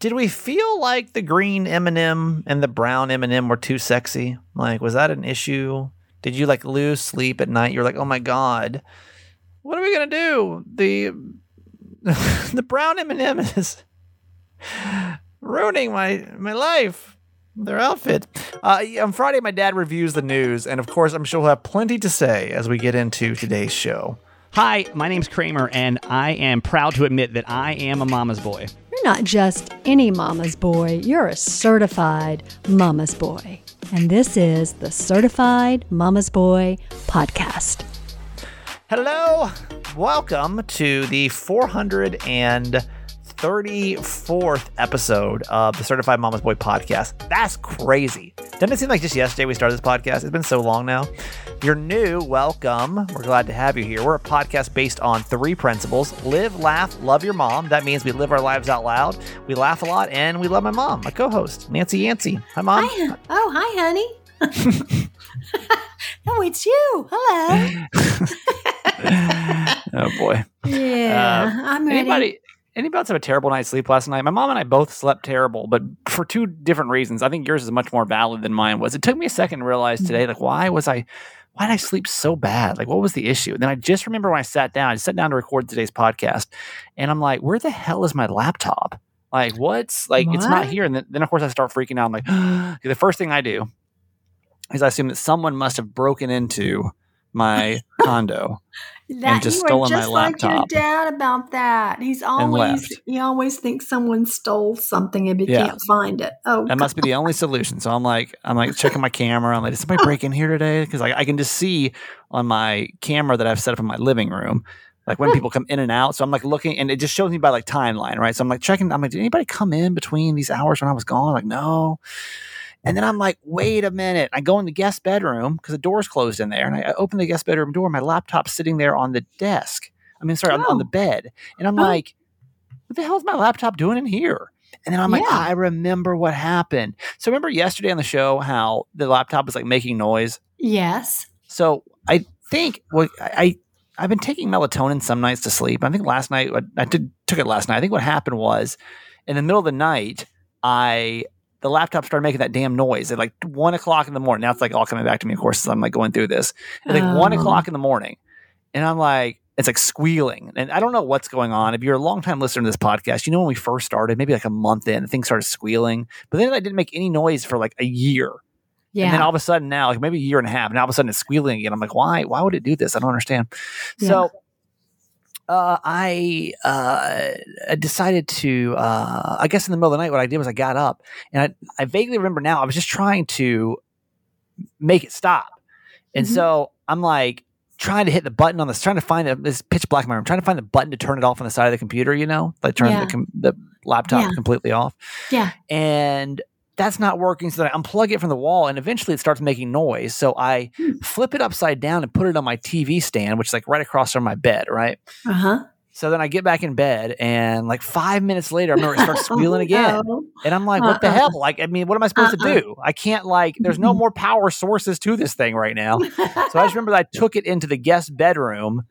Did we feel like the green M&M and the brown M&M were too sexy? Like, was that an issue? Did you like lose sleep at night? You're like, oh my God, what are we going to do? The brown M&M is ruining my life. Their outfit. On Friday, my dad reviews the news, and of course, I'm sure he'll have plenty to say as we get into today's show. Hi, my name's Kramer, and I am proud to admit that I am a mama's boy. You're not just any mama's boy, you're a certified mama's boy. And this is the Certified Mama's Boy Podcast. Hello, welcome to the 434th episode of the Certified Mama's Boy Podcast. That's crazy. Doesn't it seem like just yesterday we started this podcast? It's been so long now. If you're new, welcome. We're glad to have you here. We're a podcast based on three principles: live, laugh, love your mom. That means we live our lives out loud. We laugh a lot, and we love my mom, my co-host, Nancy Yancy. Hi, Mom. Hi. Oh, hi, honey. Oh, it's you. Hello. Oh, boy. Yeah, I'm ready. Anybody else have a terrible night's sleep last night? My mom and I both slept terrible, but for two different reasons. I think yours is much more valid than mine was. It took me a second to realize today, like, why did I sleep so bad? Like, what was the issue? And then I just remember when I sat down to record today's podcast, and I'm like, where the hell is my laptop? Like, what? It's not here. And then of course I start freaking out. I'm like, the first thing I do is I assume that someone must have broken into my condo and just stolen my laptop. Like your dad about that. He always thinks someone stole something and can't find it. Oh, that must be the only solution. So I'm like checking my camera. I'm like, did somebody break in here today? Because I can just see on my camera that I've set up in my living room, like when people come in and out. So I'm like looking, and it just shows me by like timeline, right? So I'm like checking. I'm like, did anybody come in between these hours when I was gone? Like, no. And then I'm like, wait a minute. I go in the guest bedroom because the door's closed in there. And I open the guest bedroom door. My laptop's sitting there on the desk. On the bed. And I'm like, what the hell is my laptop doing in here? And then I'm like, I remember what happened. So remember yesterday on the show how the laptop was like making noise? Yes. So I think I've been taking melatonin some nights to sleep. I think last night, I took it last night. I think what happened was in the middle of the night, the laptop started making that damn noise at like 1 o'clock in the morning. Now it's like all coming back to me, of course, as I'm like going through this. It's like 1 o'clock in the morning. And I'm like, it's like squealing. And I don't know what's going on. If you're a longtime listener to this podcast, you know, when we first started, maybe like a month in, the thing started squealing. But then it didn't make any noise for like a year. Yeah. And then all of a sudden now, like maybe a year and a half, and all of a sudden it's squealing again. I'm like, why would it do this? I don't understand. Yeah. So I decided to, I guess in the middle of the night, what I did was I got up and I vaguely remember now I was just trying to make it stop. And so I'm like trying to hit the button on this, trying to find this pitch black in my room, trying to find the button to turn it off on the side of the computer, you know, like turn the laptop completely off. Yeah. And that's not working. So then I unplug it from the wall and eventually it starts making noise. So I flip it upside down and put it on my TV stand, which is like right across from my bed, right? Uh-huh. So then I get back in bed and like 5 minutes later, I remember it starts squealing again. And I'm like, what the hell? Like, I mean, what am I supposed to do? I can't there's no more power sources to this thing right now. So I just remember that I took it into the guest bedroom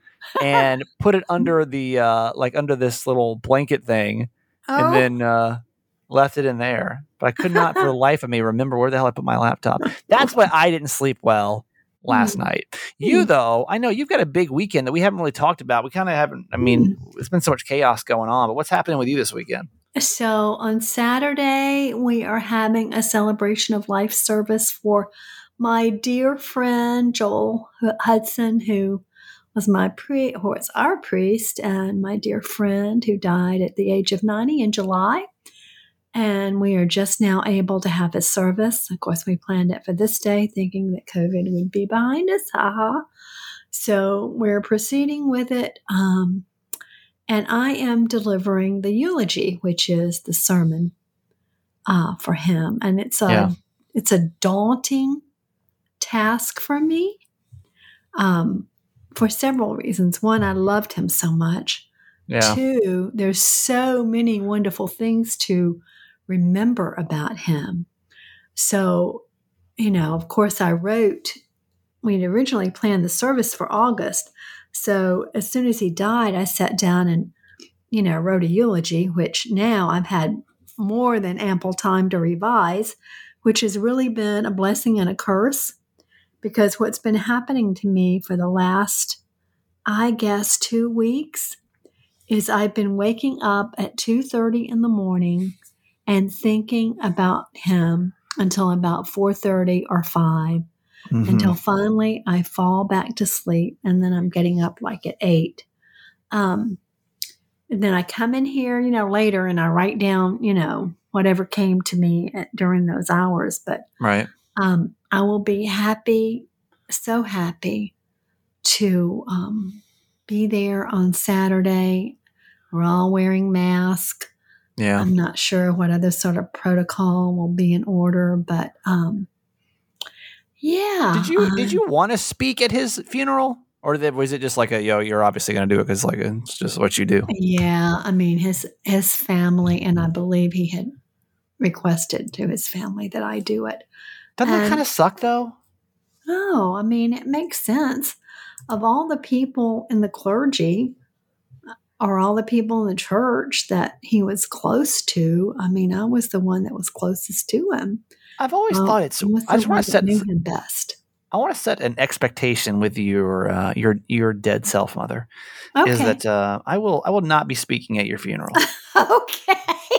and put it under the, under this little blanket thing. Oh. And then, left it in there, but I could not for the life of me remember where the hell I put my laptop. That's why I didn't sleep well last night. You, though, I know you've got a big weekend that we haven't really talked about. We kind of haven't, I mean, it's been so much chaos going on, but what's happening with you this weekend? So on Saturday, we are having a celebration of life service for my dear friend, Joel Hudson, who was our priest and my dear friend who died at the age of 90 in July. And we are just now able to have his service. Of course, we planned it for this day, thinking that COVID would be behind us. Haha. So we're proceeding with it. And I am delivering the eulogy, which is the sermon for him. And it's a daunting task for me for several reasons. One, I loved him so much. Yeah. Two, there's so many wonderful things to remember about him. So, you know, of course we'd originally planned the service for August. So as soon as he died, I sat down and, you know, wrote a eulogy, which now I've had more than ample time to revise, which has really been a blessing and a curse, because what's been happening to me for the last, I guess, 2 weeks is I've been waking up at 2:30 in the morning and thinking about him until about 4:30 or 5, until finally I fall back to sleep, and then I'm getting up like at 8. And then I come in here, later, and I write down, whatever came to me during those hours. But right. I will be so happy to be there on Saturday. We're all wearing masks. Yeah. I'm not sure what other sort of protocol will be in order, but yeah. Did you want to speak at his funeral? Or was it just like you're obviously going to do it because it's just what you do? Yeah, I mean, his family, and I believe he had requested to his family that I do it. Doesn't that kind of suck, though? No, I mean, it makes sense. Of all the people in the clergy or all the people in the church that he was close to, I mean, I was the one that was closest to him. I've always thought it's. I just want to set him best. I want to set an expectation with your dead self, mother, okay. Is that I will not be speaking at your funeral. Okay.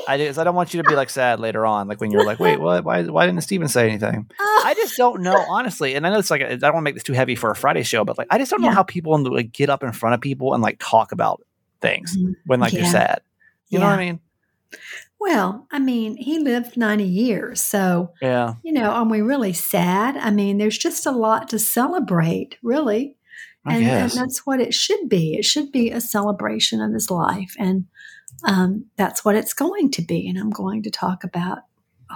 I don't want you to be like sad later on, like when you're like, wait, what? Why didn't Steven say anything? I just don't know, honestly. And I know it's like I don't want to make this too heavy for a Friday show, but like I just don't know how people like get up in front of people and like talk about things when like you're sad. You know what I mean? Well, I mean, he lived 90 years, so, are we really sad? I mean, there's just a lot to celebrate, really, and that's what it should be. It should be a celebration of his life, and that's what it's going to be, and I'm going to talk about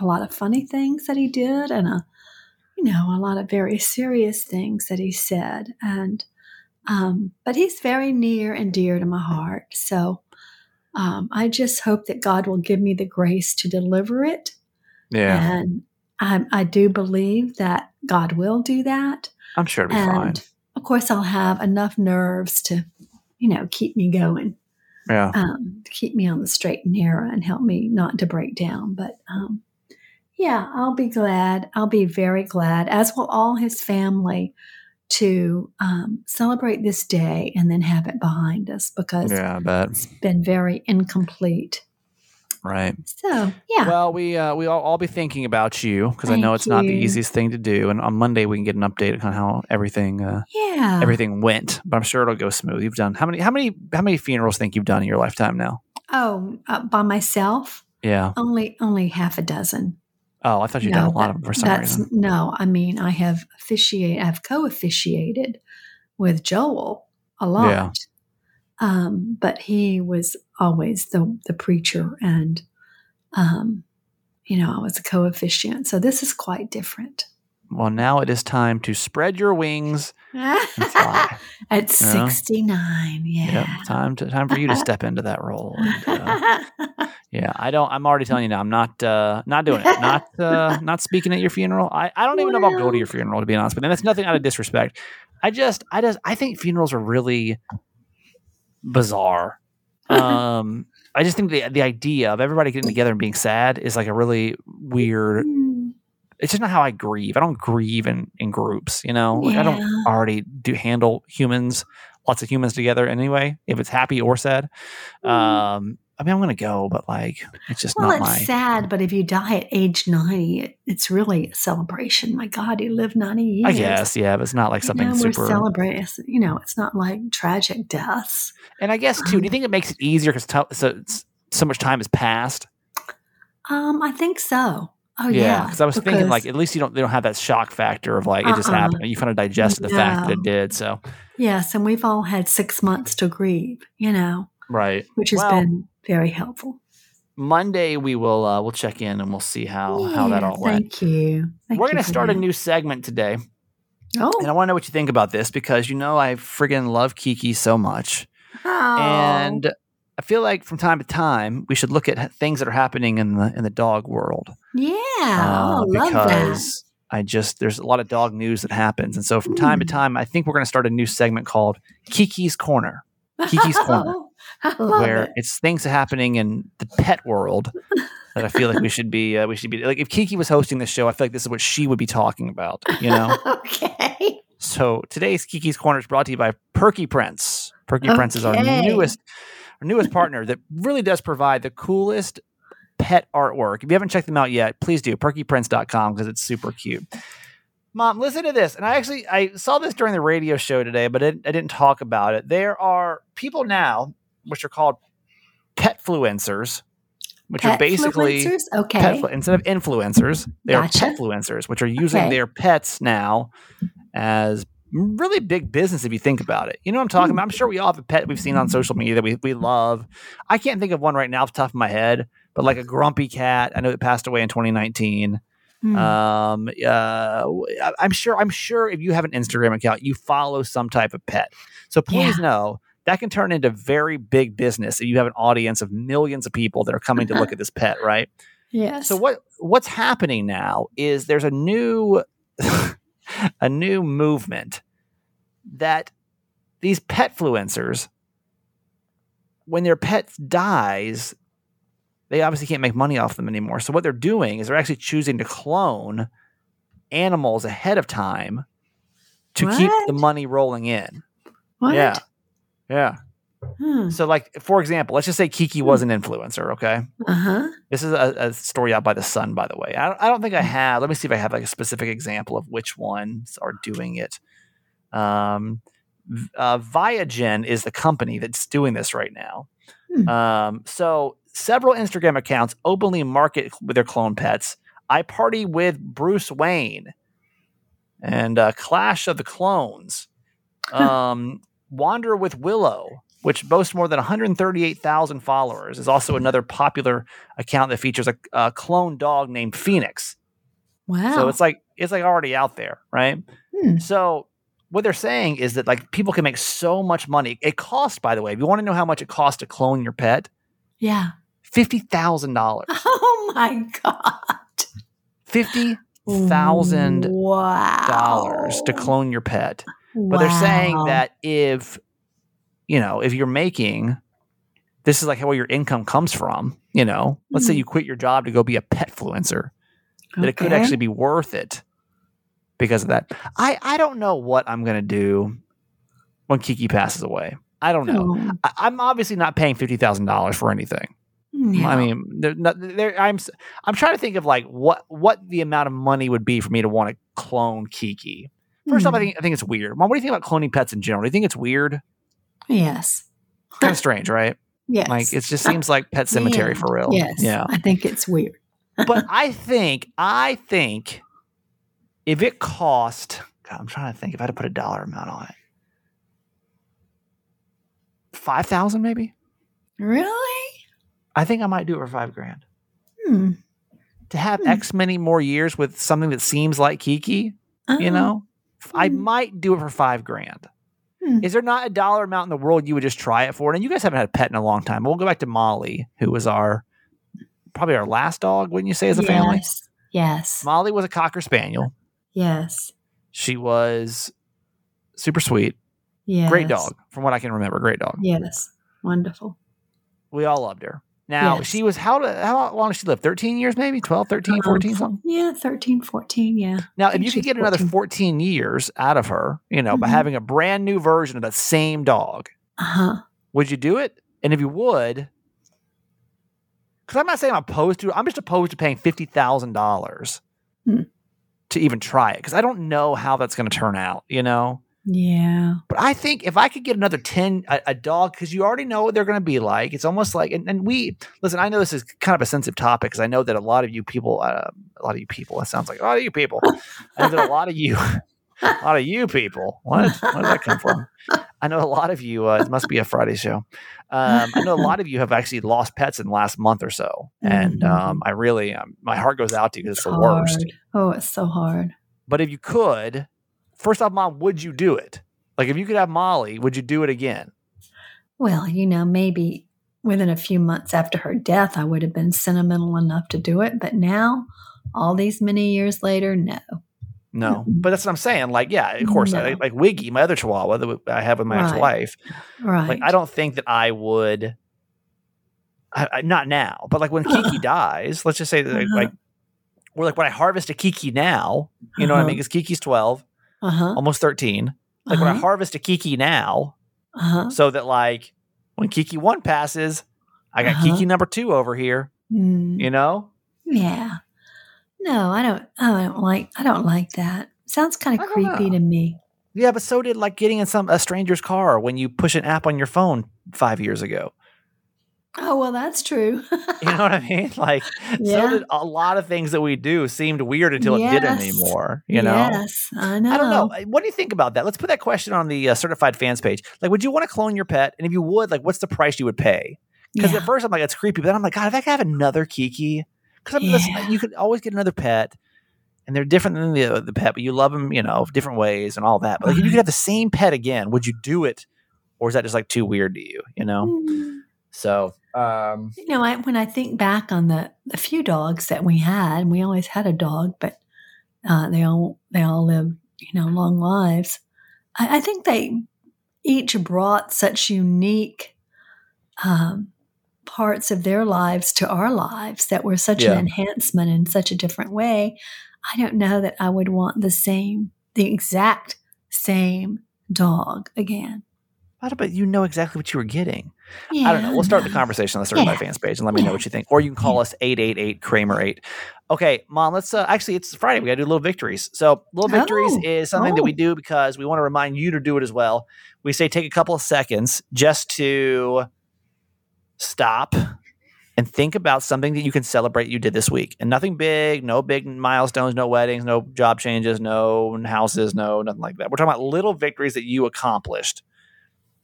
a lot of funny things that he did and, a lot of very serious things that he said, and but he's very near and dear to my heart, so... I just hope that God will give me the grace to deliver it. Yeah. And I do believe that God will do that. I'm sure it'll be fine. Of course, I'll have enough nerves to, keep me going. Yeah. Keep me on the straight and narrow and help me not to break down. But, I'll be glad. I'll be very glad, as will all his family, to celebrate this day and then have it behind us, because it's been very incomplete. Right. So, yeah. Well, we all be thinking about you, because I know it's not the easiest thing to do. And on Monday we can get an update on how everything went. But I'm sure it'll go smooth. You've done how many funerals think you've done in your lifetime now? Oh, by myself? Yeah. Only half a dozen. Oh, I thought you'd done a lot of them for some reason. No, I mean, I have co-officiated with Joel a lot. Yeah. But he was always the preacher, and, I was a co-officiant. So this is quite different. Well, now it is time to spread your wings and fly. At 69, time for you to step into that role. And, I'm already telling you now, I'm not doing it. Not speaking at your funeral. I don't even know if I'll go to your funeral, to be honest. But then that's nothing out of disrespect. I think funerals are really bizarre. I just think the idea of everybody getting together and being sad is like a really weird. It's just not how I grieve. I don't grieve in groups, Like I don't already handle humans, lots of humans together anyway, if it's happy or sad. I mean, I'm going to go, but like, it's just it's sad, but if you die at age 90, it's really a celebration. My God, you live 90 years. I guess, yeah, but it's not like something super... We're celebrating, it's not like tragic deaths. And I guess, too, do you think it makes it easier because so much time has passed? I think so. Oh, yeah, because I was thinking, like, at least they don't have that shock factor of, like, it just happened. You kind of digested the fact that it did, so. Yes, and we've all had 6 months to grieve, Right. Which has been very helpful. Monday we will we'll check in and we'll see how that all went. Thank you. We're going to start a new segment today. Oh. And I want to know what you think about this, because, I friggin' love Kiki so much. Oh. And... I feel like from time to time we should look at things that are happening in the dog world. Yeah, I love that. Because there's a lot of dog news that happens, and so from time to time, I think we're going to start a new segment called Kiki's Corner. where it's things happening in the pet world that I feel like we should be like, if Kiki was hosting the show, I feel like this is what she would be talking about, you know? Okay. So today's Kiki's Corner is brought to you by Perky Prince. Perky Prince is our newest partner that really does provide the coolest pet artwork. If you haven't checked them out yet, please do. PerkyPrints.com, because it's super cute. Mom, listen to this. And I saw this during the radio show today, but I didn't talk about it. There are people now, which are called petfluencers, which are basically instead of influencers, they are petfluencers, which are using their pets now as really big business if you think about it. You know what I'm talking about? I'm sure we all have a pet we've seen on social media that we love. I can't think of one right now off the top of my head, but like a grumpy cat. I know it passed away in 2019. I'm sure if you have an Instagram account, you follow some type of pet. So please know that can turn into very big business if you have an audience of millions of people that are coming to look at this pet, right? Yes. So what's happening now is there's a new movement that these petfluencers, when their pet dies, they obviously can't make money off them anymore. So what they're doing is they're actually choosing to clone animals ahead of time to keep the money rolling in. What? Yeah. So like, for example, let's just say Kiki was an influencer, okay? Uh-huh. This is a story out by The Sun, by the way. I don't think I have. Let me see if I have like a specific example of which ones are doing it. ViaGen is the company that's doing this right now. So several Instagram accounts openly market with their clone pets. I party with Bruce Wayne and Clash of the Clones. Wander with Willow, which boasts more than 138,000 followers, is also another popular account that features a clone dog named Phoenix. Wow! So it's like already out there, right? So what they're saying is that like people can make so much money. It costs, by the way, if you want to know how much it costs to clone your pet, $50,000. Oh my God. $50,000 to clone your pet. Wow. But they're saying that if you're making, this is like where your income comes from, you know, let's say you quit your job to go be a petfluencer, that it could actually be worth it because of that. I don't know what I'm going to do when Kiki passes away. I don't know. I'm obviously not paying $50,000 for anything. No. I mean, I'm trying to think of like what the amount of money would be for me to want to clone Kiki. First off, I think it's weird. Mom, what do you think about cloning pets in general? Do you think it's weird? Yes. Kind of strange, right? Yes. Like it just seems like Pet Cemetery for real. Yes. Yeah. I think it's weird. But I think if it cost, God, I'm trying to think if I had to put a dollar amount on it. 5,000 maybe? Really? I think I might do it for $5,000. To have X many more years with something that seems like Kiki, you know? I might do it for $5,000. Is there not a dollar amount in the world you would just try it for? And you guys haven't had a pet in a long time. We'll go back to Molly, who was probably our last dog, wouldn't you say, as a family? Yes. Molly was a Cocker Spaniel. Yes. She was super sweet. Yes. Great dog, from what I can remember. Great dog. Yes. Wonderful. We all loved her. Now, she was, how long did she live? 13 years maybe? 12, 13, 14 something? Yeah, 13, 14, yeah. Now, if you could get another 14 years out of her, you know, by having a brand new version of that same dog, would you do it? And if you would, because I'm not saying I'm opposed to it. I'm just opposed to paying $50,000 to even try it, because I don't know how that's going to turn out, you know? Yeah. But I think if I could get another 10, a dog, because you already know what they're going to be like. It's almost like, and we, listen, I know this is kind of a sensitive topic because I know that a lot of you people, that sounds like a lot of you people. I know that a lot of you people. What? Where did that come from? I know a lot of you, it must be a Friday show. I know a lot of you have actually lost pets in the last month or so. And I really, my heart goes out to you because it's the worst. Oh, it's so hard. But if you could, first off, Mom, would you do it? Like, if you could have Molly, would you do it again? Well, you know, maybe within a few months after her death, I would have been sentimental enough to do it. But now, all these many years later, no. No, but that's what I'm saying. Like, yeah, of course. No. Like Wiggy, my other chihuahua that I have in my actual life. Right. Like, I don't think that I would. Not now, but like when Kiki dies, let's just say that like we're like when I harvest a Kiki now, you know what I mean? Because Kiki's 12, almost 13. Like when I harvest a Kiki now, so that like when Kiki 1 passes, I got Kiki number 2 over here. Mm. You know? Yeah. No, I don't like that. Sounds kind of creepy to me. Yeah, but so did like getting in a stranger's car when you push an app on your phone 5 years ago. Oh, well, that's true. You know what I mean? Like, so did a lot of things that we do seemed weird until it didn't anymore, you know? Yes, I know. I don't know. What do you think about that? Let's put that question on the Certified Fans page. Like, would you want to clone your pet? And if you would, like, what's the price you would pay? Because at first I'm like, it's creepy. But then I'm like, God, if I could have another Kiki. Because you could always get another pet. And they're different than the pet. But you love them, you know, different ways and all that. But like, if you could have the same pet again, would you do it? Or is that just, like, too weird to you, you know? Mm. So... you know, when I think back on the few dogs that we had, and we always had a dog, but they all lived, you know, long lives. I think they each brought such unique parts of their lives to our lives that were such an enhancement in such a different way. I don't know that I would want the exact same dog again. But you know exactly what you were getting. Yeah, I don't know. We'll start the conversation on the Certified Fans page and let me know what you think. Or you can call us 888-Kramer8. Okay, Mom, let's actually, it's Friday. We got to do Little Victories. So Little Victories is something that we do because we want to remind you to do it as well. We say take a couple of seconds just to stop and think about something that you can celebrate you did this week. And nothing big, no big milestones, no weddings, no job changes, no houses, no nothing like that. We're talking about little victories that you accomplished.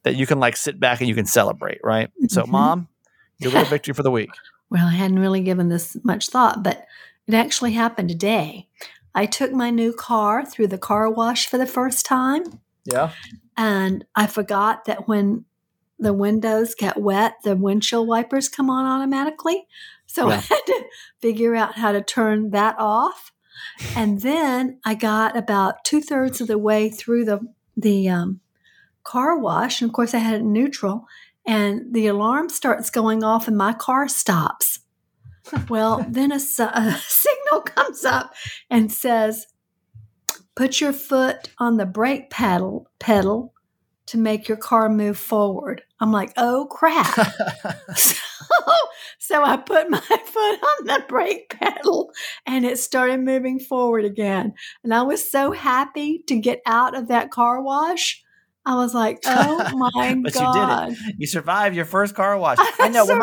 That you can like sit back and you can celebrate, right? Mm-hmm. So, Mom, your little victory for the week. Well, I hadn't really given this much thought, but it actually happened today. I took my new car through the car wash for the first time. Yeah. And I forgot that when the windows get wet, the windshield wipers come on automatically. So I had to figure out how to turn that off. And then I got about 2/3 of the way through the car wash, and of course I had it in neutral, and the alarm starts going off and my car stops. Well, then a signal comes up and says, put your foot on the brake pedal to make your car move forward. I'm like, oh crap. So I put my foot on the brake pedal and it started moving forward again. And I was so happy to get out of that car wash. I was like, oh my but God. You did it. You survived your first car wash. I know survived.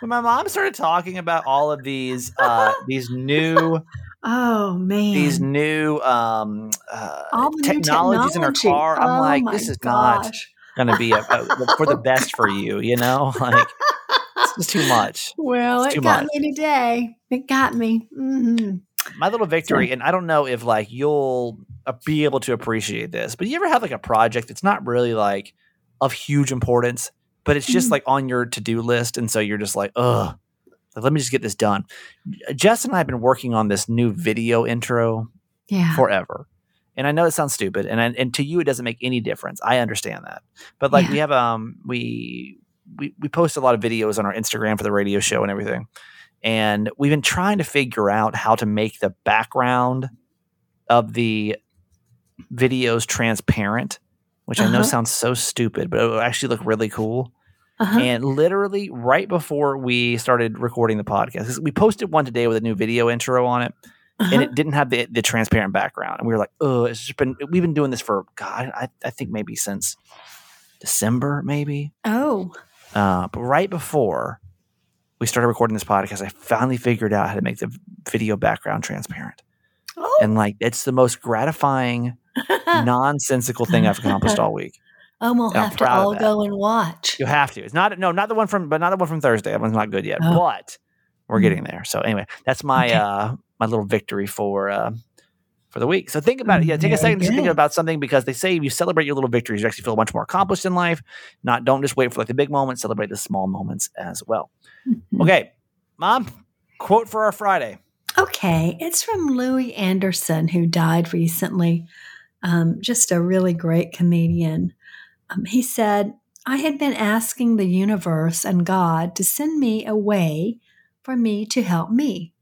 when my mom started talking about all of these new technologies in her car. I'm like, this is not gonna be for the best for you, you know? Like it's just too much. Well, it got me today. It got me. Mm-hmm. My little victory, and I don't know if like you'll be able to appreciate this, but you ever have like a project that's not really like of huge importance, but it's just like on your to-do list, and so you're just like, ugh, let me just get this done. Jess and I have been working on this new video intro forever, and I know it sounds stupid, and to you it doesn't make any difference. I understand that, but like we have we post a lot of videos on our Instagram for the radio show and everything. And we've been trying to figure out how to make the background of the videos transparent, which I know sounds so stupid, but it will actually look really cool. And literally right before we started recording the podcast, we posted one today with a new video intro on it, and it didn't have the transparent background. And we were like, oh, it's just been, we've been doing this for, God, I think maybe since December, maybe. Oh. But right before we started recording this podcast, I finally figured out how to make the video background transparent. Oh. And like, it's the most gratifying, nonsensical thing I've accomplished all week. Oh, we'll have to all go and watch. You have to. It's not the one from Thursday. That one's not good yet, but we're getting there. So anyway, that's my, my little victory for the week. So think about it. Yeah. Take a second to think about something, because they say if you celebrate your little victories, you actually feel much more accomplished in life. Don't just wait for like the big moments, celebrate the small moments as well. Okay. Mom, quote for our Friday. Okay, it's from Louie Anderson, who died recently. Just a really great comedian. He said, I had been asking the universe and God to send me a way for me to help me.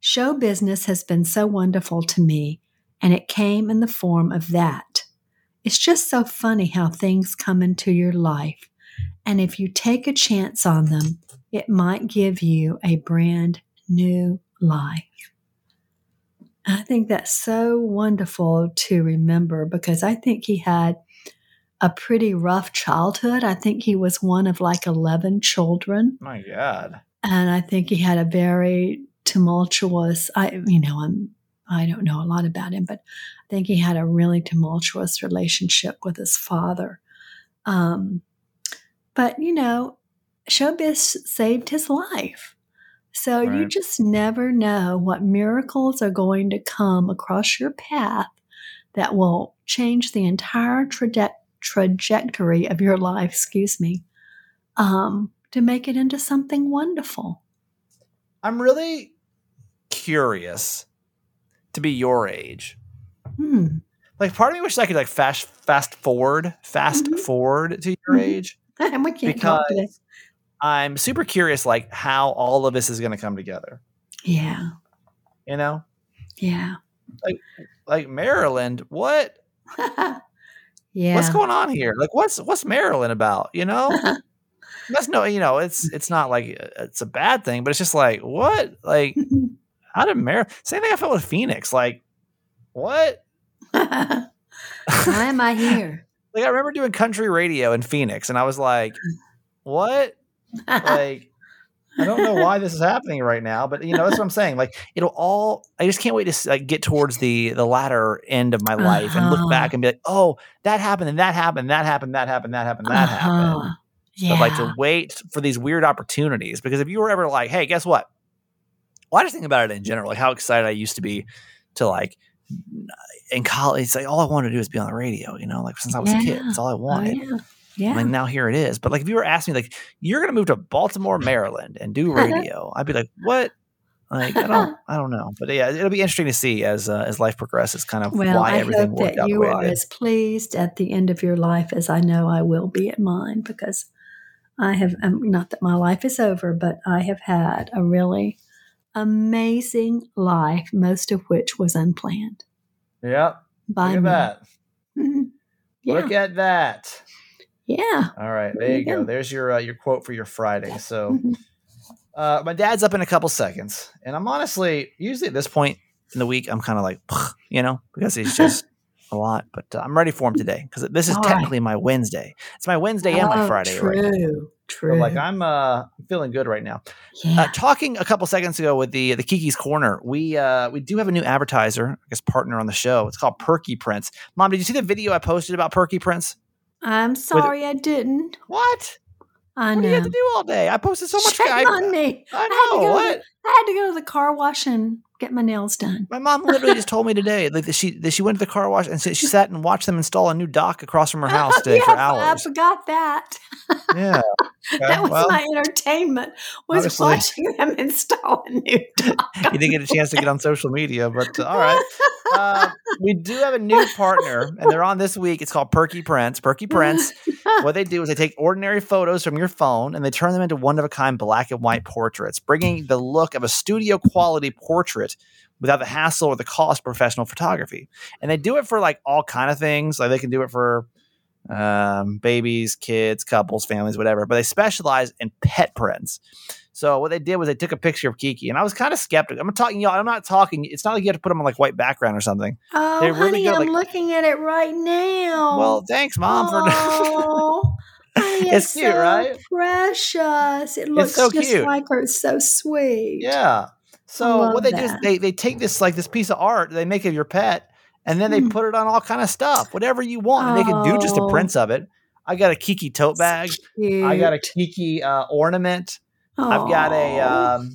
Show business has been so wonderful to me, and it came in the form of that. It's just so funny how things come into your life, and if you take a chance on them, it might give you a brand new life. I think that's so wonderful to remember, because I think he had a pretty rough childhood. I think he was one of like 11 children. My God. And I think he had a very tumultuous, I don't know a lot about him, but I think he had a really tumultuous relationship with his father. But, showbiz saved his life. So right. You just never know what miracles are going to come across your path that will change the entire trajectory of your life, to make it into something wonderful. I'm really curious to be your age. Hmm. Like, part of me wishes I could like fast forward to your age. And we can't talk to this. I'm super curious, like, how all of this is going to come together. Yeah. Yeah. Like Maryland, what? Yeah. What's going on here? Like, what's Maryland about? That's no, it's not like it's a bad thing, but it's just like, what? Like, how did Maryland? Same thing I felt with Phoenix. Like, what? Why am I here? Like, I remember doing country radio in Phoenix, and I was like, what? Like, I don't know why this is happening right now, but that's what I'm saying. Like, I just can't wait to like get towards the latter end of my life and look back and be like, oh, that happened and that happened, and that happened, that happened. Yeah. But like to wait for these weird opportunities, because if you were ever like, hey, guess what? Well, I just think about it in general, like how excited I used to be to like in college. It's like, all I wanted to do is be on the radio, like since I was a kid, that's all I wanted. Oh, yeah. Yeah. Like now here it is. But like, if you were asking me like, you're going to move to Baltimore, Maryland and do radio, I'd be like, what? Like, I don't know. But yeah, it'll be interesting to see as life progresses, kind of why everything worked out the way it is. Well, I hope that you are as pleased at the end of your life as I know I will be at mine, because not that my life is over, but I have had a really amazing life, most of which was unplanned. Yep. Look at that. Mm-hmm. Yeah. Look at that. Yeah. All right. There you go. There's your quote for your Friday. So my dad's up in a couple seconds, and I'm honestly, usually at this point in the week, I'm kind of like, because he's just a lot, but I'm ready for him today, because this is technically my Wednesday. It's my Wednesday and my Friday. True. So, like, I'm feeling good right now. Yeah. Talking a couple seconds ago with the Kiki's Corner, we do have a new advertiser, I guess, partner on the show. It's called Perky Prince. Mom, did you see the video I posted about Perky Prince? I'm sorry, I didn't. What? I know. What do you have to do all day? I posted so much. Check on me. I know. I had to go to the car wash and get my nails done. My mom literally just told me today that she went to the car wash and she sat and watched them install a new dock across from her house today for hours. I forgot that. Yeah. Okay, that was my entertainment, was obviously watching them install a new dock. You didn't get a chance to get on social media, but all right. We do have a new partner, and they're on this week. It's called Perky Prints. Perky Prints, what they do is they take ordinary photos from your phone and they turn them into one-of-a-kind black and white portraits, bringing the look of a studio-quality portrait without the hassle or the cost of professional photography. And they do it for like all kind of things. Like they can do it for babies, kids, couples, families, whatever. But they specialize in pet prints. So what they did was they took a picture of Kiki, and I was kind of skeptical. I'm not talking. It's not like you have to put them on like white background or something. Oh, they really honey, I'm looking at it right now. Well, thanks, Mom. Honey, it's cute, so right? Precious. It looks so just cute. Like her. It's so sweet. Yeah. So what they do is they take this piece of art they make of your pet, and then they put it on all kind of stuff, whatever you want. And they can do just the prints of it. I got a Kiki tote bag. I got a Kiki ornament. I've got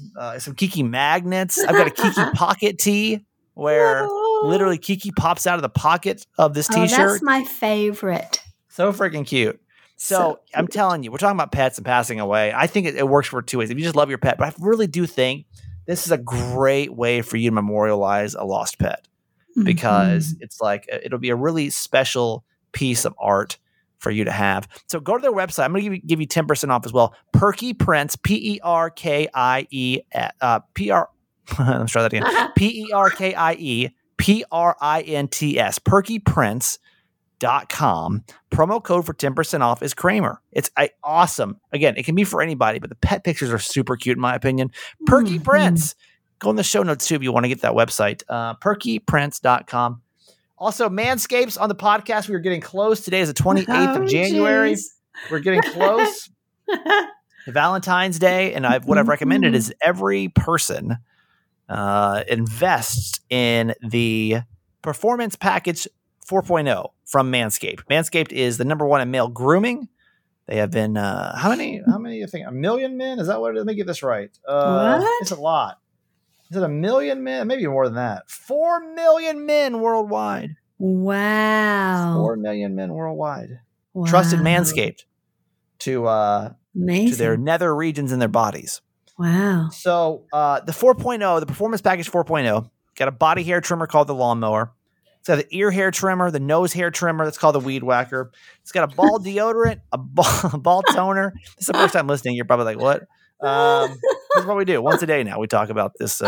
some Kiki magnets. I've got a Kiki pocket tee where literally Kiki pops out of the pocket of this T-shirt. That's my favorite. So freaking cute. So cute. I'm telling you, we're talking about pets and passing away. I think it works for two ways. If you just love your pet, but I really do think this is a great way for you to memorialize a lost pet, because it's like, it'll be a really special piece of art for you to have. So go to their website. I'm going to give you 10% off as well. Perky Prints, Perky Prints, perkyprints.com. Promo code for 10% off is Kramer. It's awesome. Again, it can be for anybody, but the pet pictures are super cute in my opinion. Perky Prints. Go in the show notes too if you want to get that website. Perkyprints.com. Also, Manscaped's on the podcast. We are getting close. Today is the 28th of January. Geez. We're getting close to Valentine's Day. And what I've recommended is every person invests in the Performance Package 4.0 from Manscaped. Manscaped is the number one in male grooming. They have been, how many I think, 1 million men? Is that what? Let me get this right. It's a lot. Is it 1 million men? Maybe more than that. 4 million men worldwide. Wow. 4 million men worldwide. Wow. Trusted Manscaped to their nether regions in their bodies. Wow. So the 4.0, the Performance Package 4.0, got a body hair trimmer called the Lawnmower. It's got the ear hair trimmer, the nose hair trimmer. That's called the Weed Whacker. It's got a ball deodorant, a ball toner. This is the first time listening. You're probably like, what? This is what we do once a day. Now we talk about this. We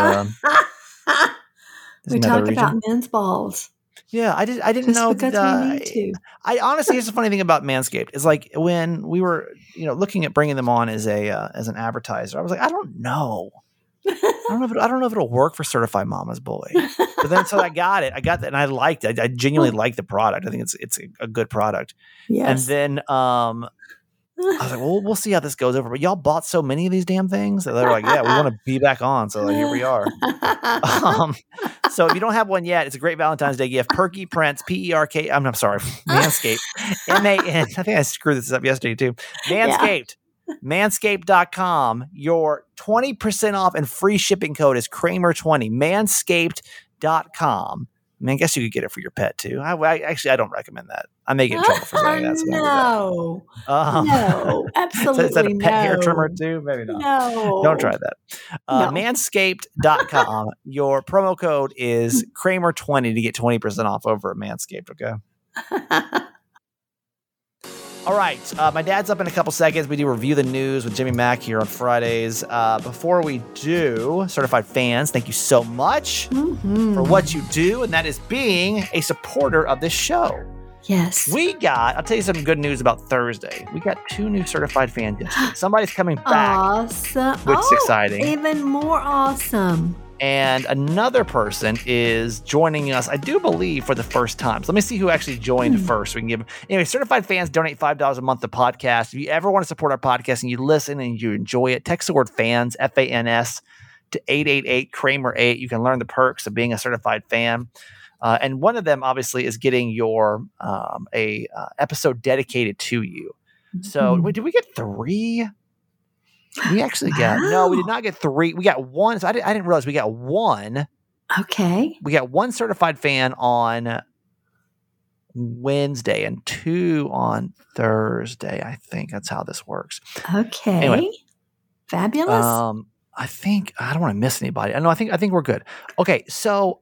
talk about men's balls. Yeah. I didn't know that. I honestly, here's the funny thing about Manscaped is like when we were, looking at bringing them on as an advertiser, I was like, I don't know if it'll work for Certified Mama's Boy, but then, so I got it. I got that. And I liked it. I genuinely like the product. I think it's a good product. Yes. And then, I was like, well, we'll see how this goes over. But y'all bought so many of these damn things that they're like, yeah, we want to be back on. So here we are. So if you don't have one yet, it's a great Valentine's Day gift. Perky Prints, P-E-R-K. I'm sorry, Manscaped. M-A-N. I think I screwed this up yesterday too. Manscaped. Yeah. Manscaped.com. Your 20% off and free shipping code is Kramer20. Manscaped.com. I mean, I guess you could get it for your pet too. I don't recommend that. I may get in trouble for saying that. So no, absolutely not. Is that a pet hair trimmer too? Maybe not. No. Don't try that. No. Manscaped.com. Your promo code is Kramer20 to get 20% off over at Manscaped, okay? All right. My dad's up in a couple seconds. We do Review the News with Jimmy Mack here on Fridays. Before we do, Certified Fans, thank you so much for what you do, and that is being a supporter of this show. Yes. I'll tell you some good news about Thursday. We got 2 new Certified Fans yesterday. Somebody's coming back. Awesome. Which is exciting. Even more awesome. And another person is joining us, I do believe, for the first time. So let me see who actually joined first. We can give anyway. Certified Fans donate $5 a month to podcasts. If you ever want to support our podcast and you listen and you enjoy it, text the word fans, FANS, to 888 Kramer 8. You can learn the perks of being a certified fan. And one of them, obviously, is getting your episode dedicated to you. So wait, did we get 3? We actually got no. We did not get 3. We got 1. So I didn't realize we got 1. Okay. We got 1 certified fan on Wednesday and 2 on Thursday. I think that's how this works. Okay. Anyway, fabulous. I don't want to miss anybody. I know. I think we're good. Okay. So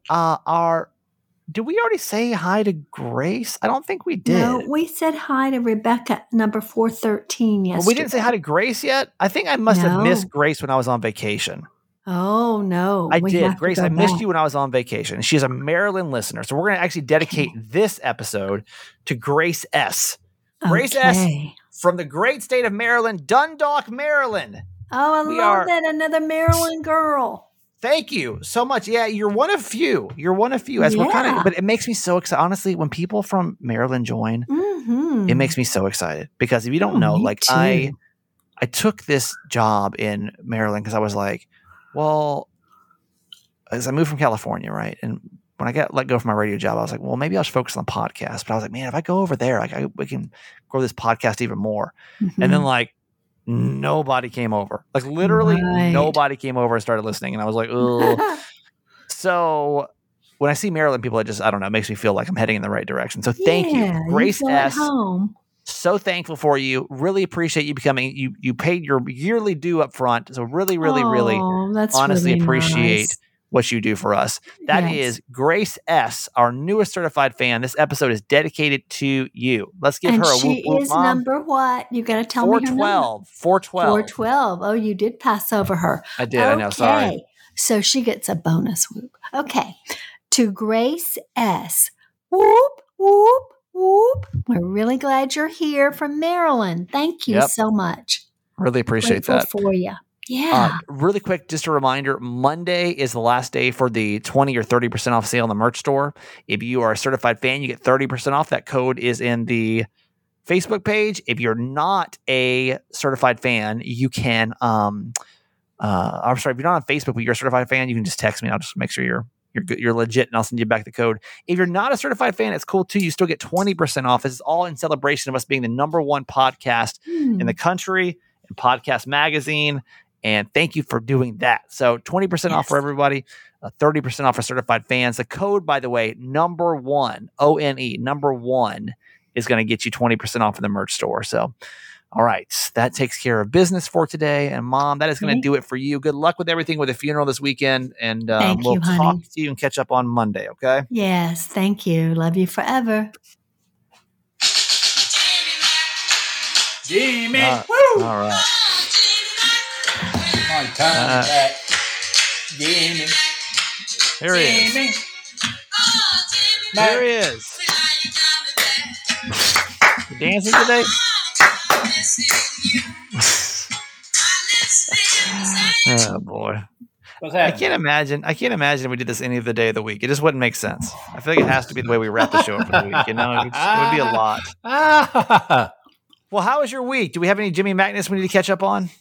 did we already say hi to Grace? I don't think we did. No, we said hi to Rebecca, number 413 yesterday. Well, we didn't say hi to Grace yet? I think I must have missed Grace when I was on vacation. Oh, no. I did. Grace, I missed you when I was on vacation. She's a Maryland listener. So we're going to actually dedicate this episode to Grace S. Grace S from the great state of Maryland, Dundalk, Maryland. Oh, I love that. Another Maryland girl. Thank you so much. Yeah, you're one of few. But it makes me so excited. Honestly, when people from Maryland join, it makes me so excited because if you don't know, like too. I took this job in Maryland because I was like, well, as I moved from California, right? And when I got let go from my radio job, I was like, well, maybe I'll just focus on the podcast. But I was like, man, if I go over there, like we can grow this podcast even more. And then nobody came over. Like literally nobody came over and started listening. And I was like, oh. So when I see Maryland people, I don't know, it makes me feel like I'm heading in the right direction. So thank you. Grace S. So thankful for you. Really appreciate you becoming, you paid your yearly due up front. So really, honestly really appreciate what you do for us. That is Grace S., our newest certified fan. This episode is dedicated to you. Let's give her a whoop whoop, Mom. She is number what? You got to tell 412. Me 412. 412. Oh, you did pass over her. I did. Okay. I know. Sorry. So she gets a bonus whoop. Okay. To Grace S. Whoop, whoop. Whoop. We're really glad you're here from Maryland. Thank you so much. Really appreciate that. For you. Yeah. Really quick, just a reminder, Monday is the last day for the 20 or 30% off sale in the merch store. If you are a certified fan, you get 30% off. That code is in the Facebook page. If you're not a certified fan, you can, I'm sorry, if you're not on Facebook, but you're a certified fan, you can just text me. I'll just make sure you're legit, and I'll send you back the code. If you're not a certified fan, it's cool, too. You still get 20% off. This is all in celebration of us being the number one podcast in the country and Podcast Magazine. And thank you for doing that. So 20% off for everybody, 30% off for certified fans. The code, by the way, number one, O-N-E, number one, is going to get you 20% off in the merch store. So, all right, that takes care of business for today. And, Mom, that is going to do it for you. Good luck with everything with the funeral this weekend. And we'll talk to you and catch up on Monday, okay? Yes, thank you. Love you forever. Jimmy! Woo! All right. My time back. Jimmy. Here he is. There he is. You dancing today? Oh boy! I can't imagine if we did this any of the day of the week. It just wouldn't make sense. I feel like it has to be the way we wrap the show up for the week. You know, it would be a lot. Well, how was your week? Do we have any Jimmy Magnus we need to catch up on?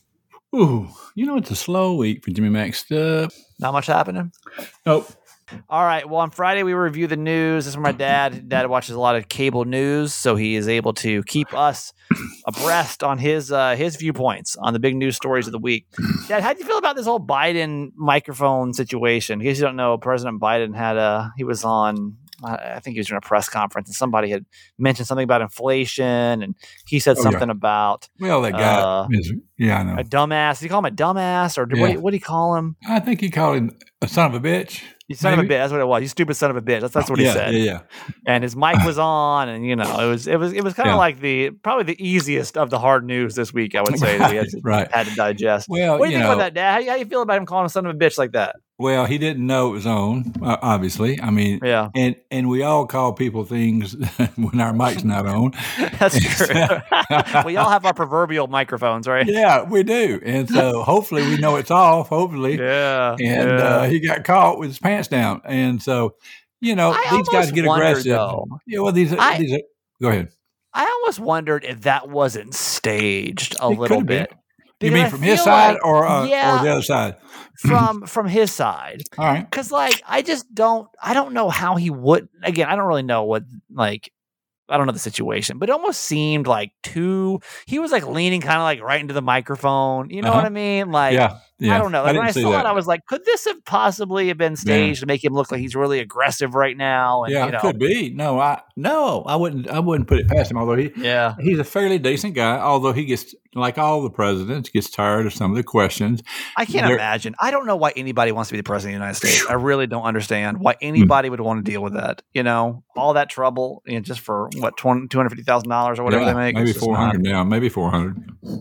Ooh, you know, it's a slow week for Jimmy Mac stuff. Not much happening. Nope. All right. Well, on Friday, we review the news. This is my dad. Dad watches a lot of cable news, so he is able to keep us abreast on his viewpoints on the big news stories of the week. Dad, how do you feel about this whole Biden microphone situation? In case you don't know, President Biden was in a press conference, and somebody had mentioned something about inflation, and he said something about that guy. I know. A dumbass. Did he call him a dumbass, or what did he call him? I think he called him a son of a bitch. Son of a bitch. That's what it was. You stupid son of a bitch. That's what he said. Yeah. And his mic was on, and it was kind of like the easiest of the hard news this week, I would say, that we had to digest. Well, what do you think about that, Dad? How do you feel about him calling him son of a bitch like that? Well, he didn't know it was on, obviously. I mean, and we all call people things when our mic's not on. That's true. We all have our proverbial microphones, right? Yeah, we do. And so hopefully we know it's off, hopefully. Yeah. And he got caught with his pants down. And so, these guys get aggressive. Yeah, well, these are, go ahead. I almost wondered if that wasn't staged a little bit. You mean from his side or the other side? From his side. All right. Because I don't know how he would. Again, I don't really know I don't know the situation, but it almost seemed like he was leaning kind of right into the microphone. You know what I mean? I don't know. When I saw that, it, I was like, could this have possibly have been staged to make him look like he's really aggressive right now? And, it could be. No, I wouldn't put it past him. Although he's a fairly decent guy. Although he gets, like all the presidents, gets tired of some of the questions. I can't imagine. I don't know why anybody wants to be the president of the United States. I really don't understand why anybody would want to deal with that. All that trouble, just for what, $250,000 or whatever they make. Maybe $400 now. Maybe $400.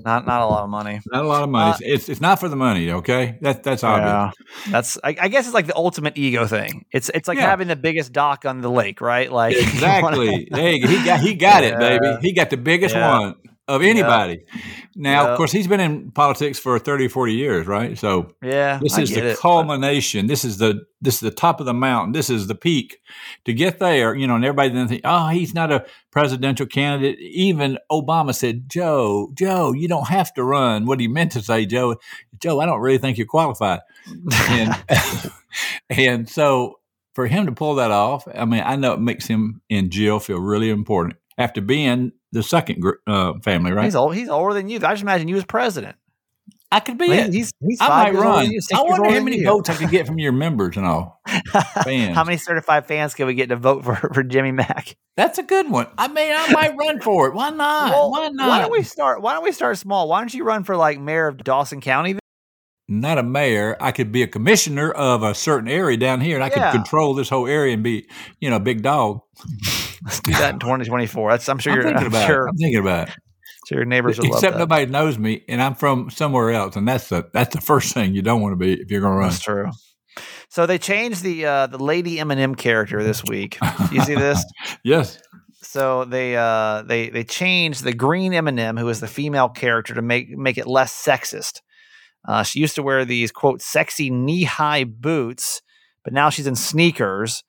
Not a lot of money. Not a lot of money. It's not for the money. Okay, that's obvious. Yeah. I guess it's like the ultimate ego thing. It's like having the biggest dock on the lake, right? Like exactly. He got it, baby. He got the biggest one of anybody. Now, of course, he's been in politics for 30 or 40 years, right? So this is the culmination. This is the top of the mountain. This is the peak. To get there, and everybody then think, oh, he's not a presidential candidate. Even Obama said, Joe, you don't have to run. What he meant to say, Joe, I don't really think you're qualified. And so for him to pull that off, I mean, I know it makes him and Jill feel really important after being the second family, right? He's older than you. I just imagine you as president. I could be it. He's I might run. I wonder how many votes I could get from your members and all. fans. How many certified fans can we get to vote for Jimmy Mack? That's a good one. I mean, I might run for it. Why not? Well, why not? Why don't we start small? Why don't you run for like mayor of Dawson County? Not a mayor. I could be a commissioner of a certain area down here, and I could control this whole area and be, you know, big dog. Let's do that in 2024. I'm thinking about it. So your neighbors will love that. Except nobody knows me, and I'm from somewhere else, and that's the first thing you don't want to be if you're going to run. That's true. So they changed the Lady M&M character this week. You see this? Yes. So they changed the green M&M, who is the female character, to make it less sexist. She used to wear these, quote, sexy knee-high boots, but now she's in sneakers.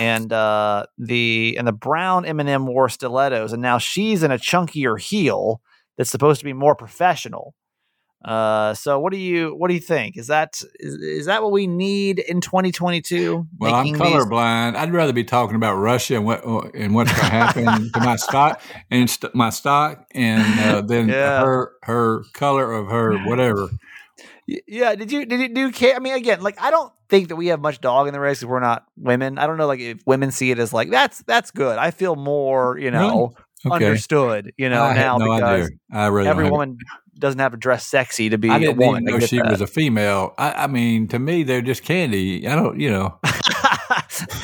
And the brown M&M wore stilettos, and now she's in a chunkier heel that's supposed to be more professional. So what do you think? Is that what we need in 2022? Well, I'm colorblind. I'd rather be talking about Russia and what's going to happen to my stock and her color of her whatever. Yeah. Did you do care? I mean, again, like, I don't think that we have much dog in the race because we're not women. I don't know, like, if women see it as like, that's good. I feel more, you know, really? Okay. Understood, you know, because every woman doesn't have to dress sexy to be a woman. I didn't even know she was a female. I mean, to me, they're just candy. I don't, you know.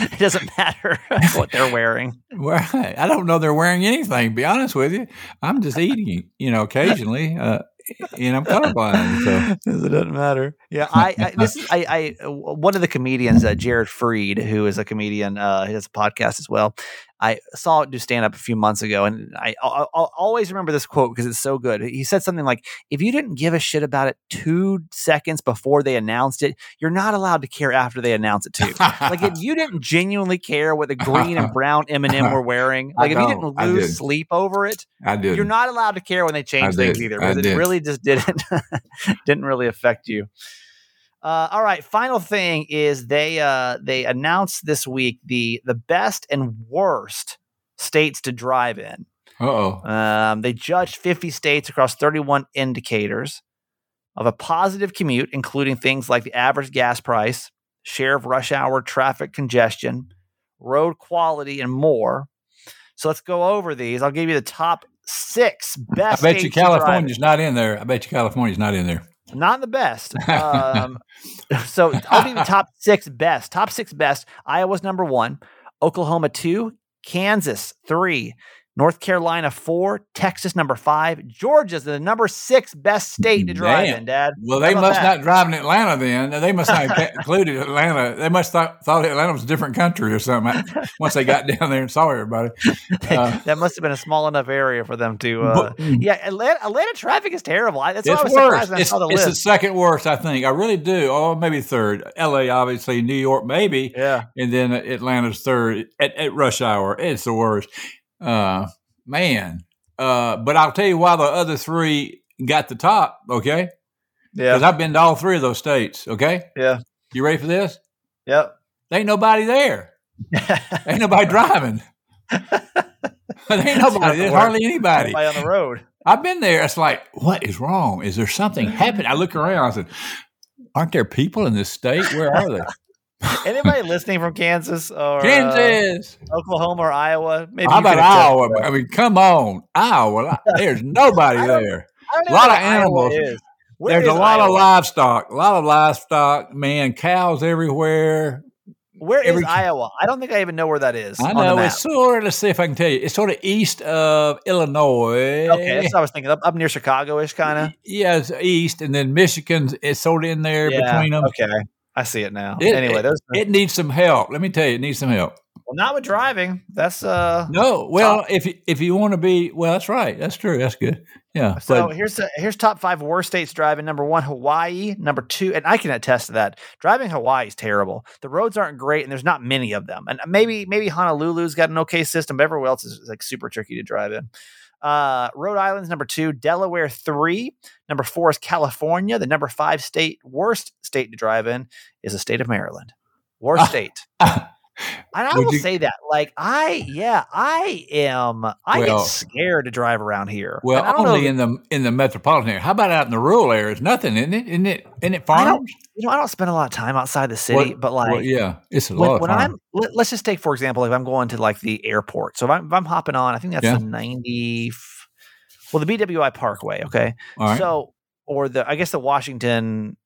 It doesn't matter what they're wearing. Right. I don't know they're wearing anything, to be honest with you. I'm just eating, you know, occasionally. And I'm colorblind, so it doesn't matter. Yeah, I one of the comedians, Jared Freed, who is a comedian, he has a podcast as well. I saw it do stand up a few months ago, and I'll always remember this quote because it's so good. He said something like, "If you didn't give a shit about it 2 seconds before they announced it, you're not allowed to care after they announce it too." Like, if you didn't genuinely care what the green and brown M&M were wearing, like, if you didn't lose sleep over it, you're not allowed to care when they change things either, because it really just didn't really affect you. All right. Final thing is they announced this week the best and worst states to drive in. Uh-oh. They judged 50 states across 31 indicators of a positive commute, including things like the average gas price, share of rush hour traffic congestion, road quality, and more. So let's go over these. I'll give you the top 6 best. I bet you California's not in there. Not the best. So I'll be the top 6 best. Top 6 best. Iowa's number 1, Oklahoma 2, Kansas 3, North Carolina 4, Texas number 5, Georgia's the number 6 best state to drive in, Dad. Well, they must not drive in Atlanta then. They must not have included Atlanta. They must thought Atlanta was a different country or something once they got down there and saw everybody. That must have been a small enough area for them to Atlanta traffic is terrible. That's why I was surprised when I saw the list. It's the second worst, I think. I really do. Oh, maybe third. L.A., obviously. New York, maybe. Yeah. And then Atlanta's third at rush hour. It's the worst. But I'll tell you why the other 3 got the top. Okay. Yeah. Cause I've been to all 3 of those states. Okay. Yeah. You ready for this? Yep. There ain't nobody there. Ain't nobody driving. There's hardly anybody. Nobody on the road. I've been there. It's like, what is wrong? Is there something happening? I look around. I said, aren't there people in this state? Where are they? Anybody listening from Kansas or Oklahoma or Iowa? Maybe. How about Iowa? I mean, come on, Iowa. There's nobody there. A lot of animals. There's a lot of livestock. Man, cows everywhere. Where is Iowa? I don't think I even know where that is. I know it's sort of. Let's see if I can tell you. It's sort of east of Illinois. Okay, that's what I was thinking. Up near Chicago-ish, kind of. Yeah, it's east, and then Michigan's. It's sort of in there between them. Okay. I see it now. It needs some help. Let me tell you, it needs some help. Well, not with driving. That's no. Well, top. if you want to be, well, that's right. That's true. That's good. Yeah. So here's top 5 worst states driving. Number 1, Hawaii. Number 2, and I can attest to that. Driving Hawaii is terrible. The roads aren't great, and there's not many of them. And maybe Honolulu's got an okay system, but everywhere else is like super tricky to drive in. Rhode Island's number 2, Delaware 3, number 4 is California. The number 5 state, worst state to drive in, is the state of Maryland. Worst state. And I will say that, like, I get scared to drive around here. Well, only in the metropolitan area. How about out in the rural area? It's nothing, isn't it? Isn't it farms? I don't spend a lot of time outside the city, but like, it's a lot of time. Let's just take, for example, if I'm going to like the airport. So if I'm hopping on, I think that's the 90. Well, the BWI Parkway. Okay. All right. So, or I guess the Washington,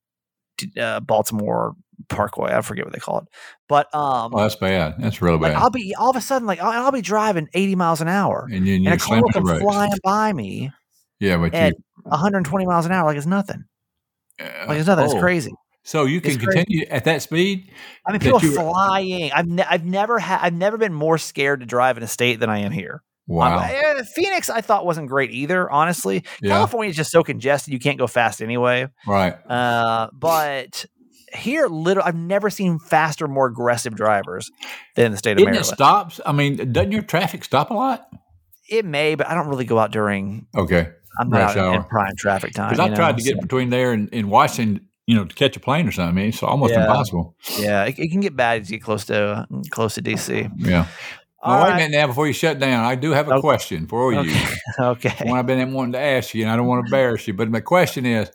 Baltimore Parkway. I forget what they call it, but that's bad. That's real bad. I'll be all of a sudden like I'll be driving 80 miles an hour, and then a car will come flying by me. Yeah, but at 120 miles an hour, like it's nothing. Like it's nothing. It's crazy. So you can continue at that speed. I mean, people are flying. I've never been more scared to drive in a state than I am here. Wow. Phoenix, I thought wasn't great either. Honestly, California is just so congested. You can't go fast anyway. Right. But here, I've never seen faster, more aggressive drivers than the state of Maryland. It stops. I mean, doesn't your traffic stop a lot? It may, but I don't really go out during. Okay. I'm not out in prime traffic time. Because I tried to get between there and Washington, to catch a plane or something. I mean, it's almost impossible. Yeah, it can get bad as you get close to DC. Yeah. Now, wait a minute now before you shut down. I do have a question for you. Okay. One I've been wanting to ask you, and I don't want to embarrass you, but my question is,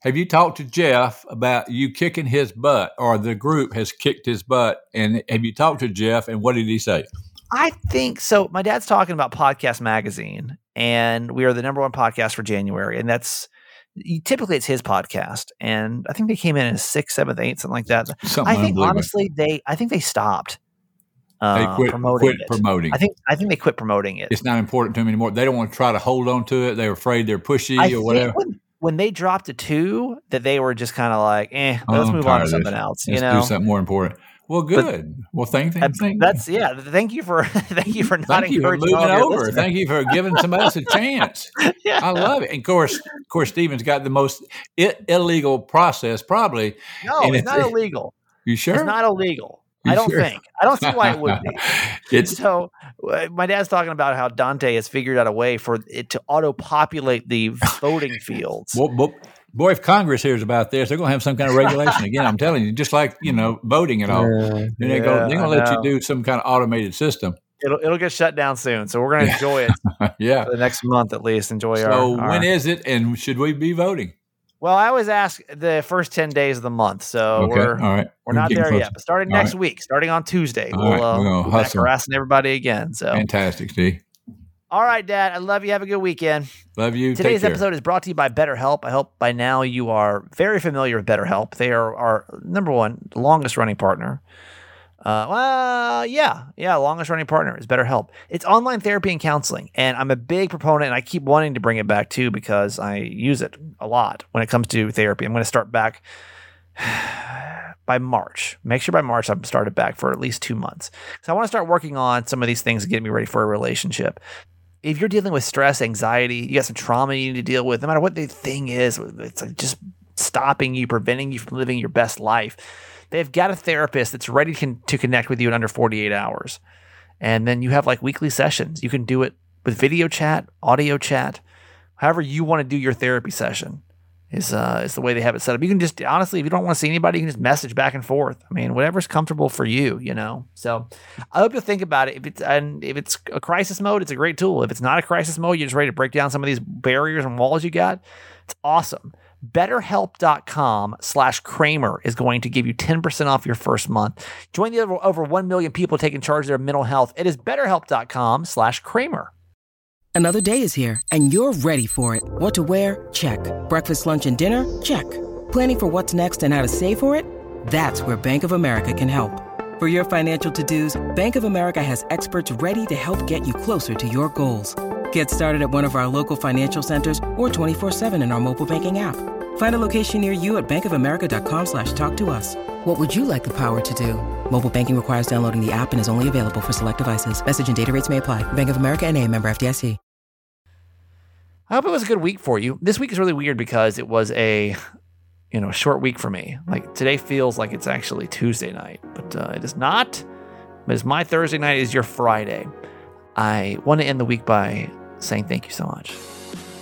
have you talked to Jeff about you kicking his butt, or the group has kicked his butt, and have you talked to Jeff, and what did he say? I think so. My dad's talking about Podcast Magazine, and we are the number one podcast for January, and that's typically it's his podcast, and I think they came in 6th, 7th, 8th, something like that. Something I think honestly they stopped. They quit promoting it. I think they quit promoting it. It's not important to them anymore. They don't want to try to hold on to it. They're afraid they're pushy or whatever. When they dropped to 2, that they were just kind of like, let's move on to something else. Let's do something more important. Well, good. Thank you for not encouraging moving over. Thank you for giving somebody else a chance. Yeah. I love it. And of course, Stephen's got the most illegal process probably. No, and it's not illegal. You sure? It's not illegal. I don't see why it would be. So my dad's talking about how Dante has figured out a way for it to auto-populate the voting fields. Well, boy, if Congress hears about this, they're going to have some kind of regulation. Again, I'm telling you, just like, voting and all. They're going to let you do some kind of automated system. It'll get shut down soon, so we're going to enjoy it for the next month at least. When is it, and should we be voting? Well, I always ask the first 10 days of the month, so we're not there yet. But starting next week, starting on Tuesday, we'll be back harassing everybody again. So fantastic, Steve. All right, Dad, I love you. Have a good weekend. Love you. Today's episode is brought to you by BetterHelp. I hope by now you are very familiar with BetterHelp. They are our number one, longest running partner. Longest running partner is BetterHelp. It's online therapy and counseling, and I'm a big proponent, and I keep wanting to bring it back too because I use it a lot when it comes to therapy. I'm going to start back by March. Make sure by March I've started back for at least 2 months. So I want to start working on some of these things to get me ready for a relationship. If you're dealing with stress, anxiety, you got some trauma you need to deal with, no matter what the thing is, it's like just stopping you, preventing you from living your best life. They've got a therapist that's ready to connect with you in under 48 hours. And then you have like weekly sessions. You can do it with video chat, audio chat, however you want to do your therapy session is the way they have it set up. You can just, honestly, if you don't want to see anybody, you can just message back and forth. I mean, whatever's comfortable for you, So I hope you'll think about it. If it's a crisis mode, it's a great tool. If it's not a crisis mode, you're just ready to break down some of these barriers and walls you got. It's awesome. BetterHelp.com/Kramer is going to give you 10% off your first month. Join the over 1 million people taking charge of their mental health. It is BetterHelp.com/Kramer. Another day is here, and you're ready for it. What to wear? Check. Breakfast, lunch, and dinner? Check. Planning for what's next and how to save for it? That's where Bank of America can help. For your financial to-dos, Bank of America has experts ready to help get you closer to your goals. Get started at one of our local financial centers or 24/7 in our mobile banking app. Find a location near you at bankofamerica.com/talktous. What would you like the power to do? Mobile banking requires downloading the app and is only available for select devices. Message and data rates may apply. Bank of America NA, member FDIC. I hope it was a good week for you. This week is really weird because it was a short week for me. Like today feels like it's actually Tuesday night, but it is not. It's my Thursday night. It is your Friday. I want to end the week by saying thank you so much.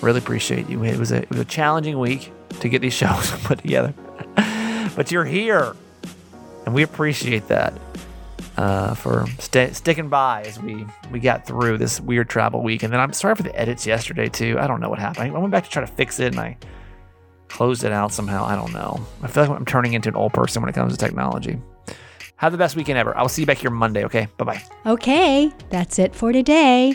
Really appreciate you. It was a challenging week to get these shows put together. But you're here, and we appreciate that. for sticking by as we got through this weird travel week. And then I'm sorry for the edits yesterday too. I don't know what happened. I went back to try to fix it and I closed it out somehow. I don't know. I feel like I'm turning into an old person when it comes to technology. Have the best weekend ever. I will see you back here Monday, okay? Bye-bye. Okay, that's it for today.